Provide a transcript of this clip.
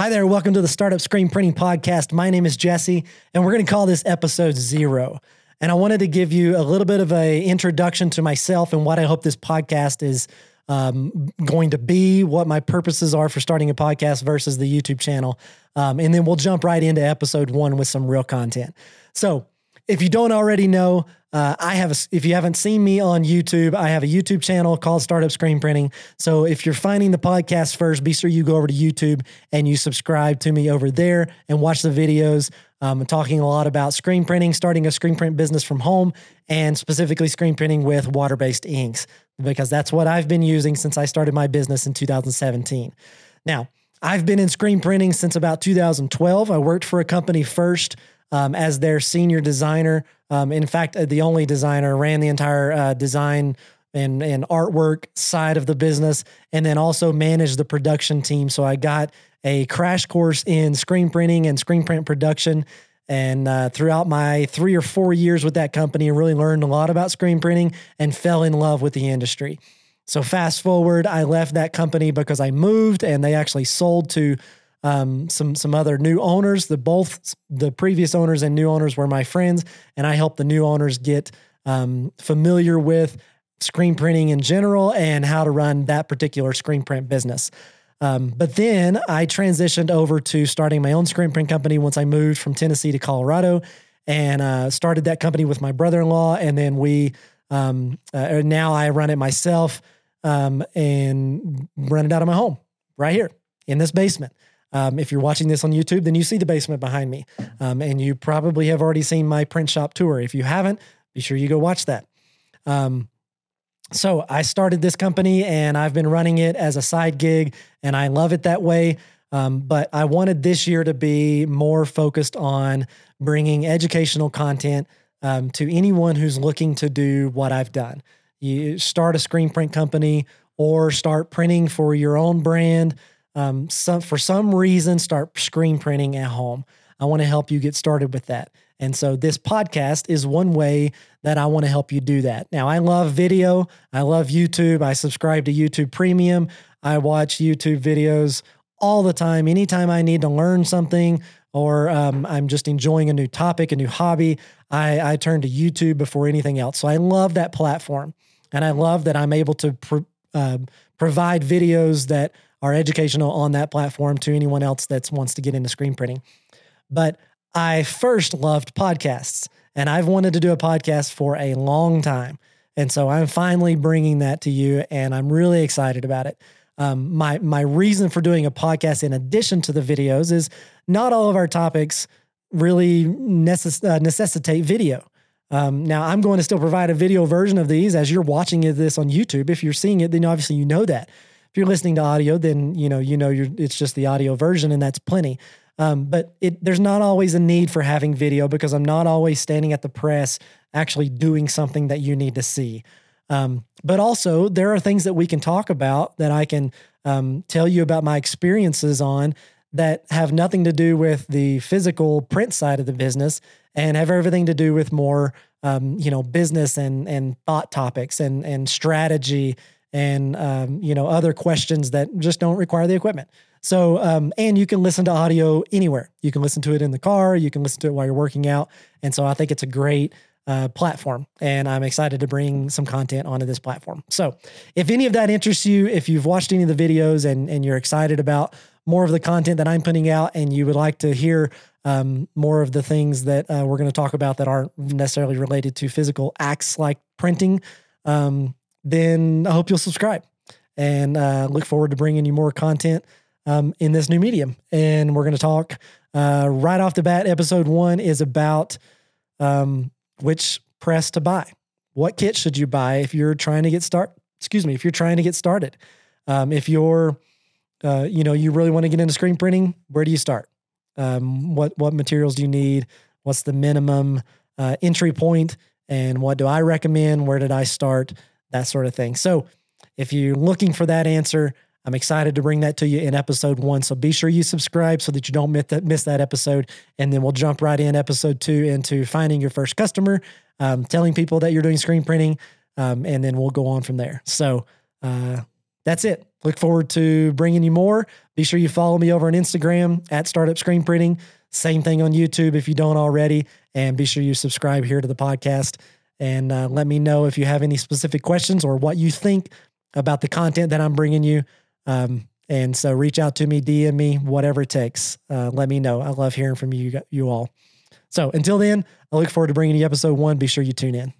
Hi there, welcome to the Startup Screen Printing Podcast. My name is Jesse, and we're going to call this episode 0. And I wanted to give you a little bit of an introduction to myself and what I hope this podcast is going to be, what my purposes are for starting a podcast versus the YouTube channel. And then we'll jump right into episode 1 with some real content. So if you don't already know, if you haven't seen me on YouTube, I have a YouTube channel called Startup Screen Printing. So if you're finding the podcast first, be sure you go over to YouTube and you subscribe to me over there and watch the videos. I'm talking a lot about screen printing, starting a screen print business from home, and specifically screen printing with water-based inks, because that's what I've been using since I started my business in 2017. Now, I've been in screen printing since about 2012. I worked for a company first as their senior designer. In fact, the only designer, ran the entire design and artwork side of the business, and then also managed the production team. So I got a crash course in screen printing and screen print production. And throughout my 3 or 4 years with that company, I really learned a lot about screen printing and fell in love with the industry. So fast forward, I left that company because I moved, and they actually sold to some other new owners. Both the previous owners and new owners were my friends, and I helped the new owners get familiar with screen printing in general and how to run that particular screen print business. But then I transitioned over to starting my own screen print company once I moved from Tennessee to Colorado, and started that company with my brother-in-law. And then now I run it myself and run it out of my home right here in this basement. If you're watching this on YouTube, then you see the basement behind me. And you probably have already seen my print shop tour. If you haven't, be sure you go watch that. So I started this company, and I've been running it as a side gig, and I love it that way. But I wanted this year to be more focused on bringing educational content to anyone who's looking to do what I've done. You start a screen print company or start printing for your own brand. For some reason, start screen printing at home. I want to help you get started with that. And so this podcast is one way that I want to help you do that. Now, I love video. I love YouTube. I subscribe to YouTube Premium. I watch YouTube videos all the time. Anytime I need to learn something, or I'm just enjoying a new topic, a new hobby, I turn to YouTube before anything else. So I love that platform. And I love that I'm able to provide videos that are educational on that platform to anyone else that wants to get into screen printing. But I first loved podcasts, and I've wanted to do a podcast for a long time. And so I'm finally bringing that to you, and I'm really excited about it. My reason for doing a podcast in addition to the videos is not all of our topics really necessitate video. Now, I'm going to still provide a video version of these as you're watching this on YouTube. If you're seeing it, then obviously you know that. If you're listening to audio, then it's just the audio version, and that's plenty. But there's not always a need for having video, because I'm not always standing at the press actually doing something that you need to see. But also, there are things that we can talk about that I can tell you about my experiences on that have nothing to do with the physical print side of the business and have everything to do with more business and thought topics and strategy and other questions that just don't require the equipment. So, and you can listen to audio anywhere. You can listen to it in the car. You can listen to it while you're working out. And so I think it's a great platform, and I'm excited to bring some content onto this platform. So if any of that interests you, if you've watched any of the videos and you're excited about more of the content that I'm putting out, and you would like to hear more of the things that we're going to talk about that aren't necessarily related to physical acts like printing, then I hope you'll subscribe, and look forward to bringing you more content in this new medium. And we're going to talk right off the bat. Episode 1 is about which press to buy. What kit should you buy if you're trying to get started? If you're, you really want to get into screen printing, where do you start? What materials do you need? What's the minimum entry point? And what do I recommend? Where did I start? That sort of thing. So if you're looking for that answer, I'm excited to bring that to you in episode 1. So be sure you subscribe so that you don't miss that episode. And then we'll jump right in episode 2 into finding your first customer, telling people that you're doing screen printing, and then we'll go on from there. So that's it. Look forward to bringing you more. Be sure you follow me over on Instagram at Startup Screen Printing. Same thing on YouTube if you don't already. And be sure you subscribe here to the podcast. And let me know if you have any specific questions or what you think about the content that I'm bringing you. And so reach out to me, DM me, whatever it takes. Let me know. I love hearing from you all. So until then, I look forward to bringing you episode 1. Be sure you tune in.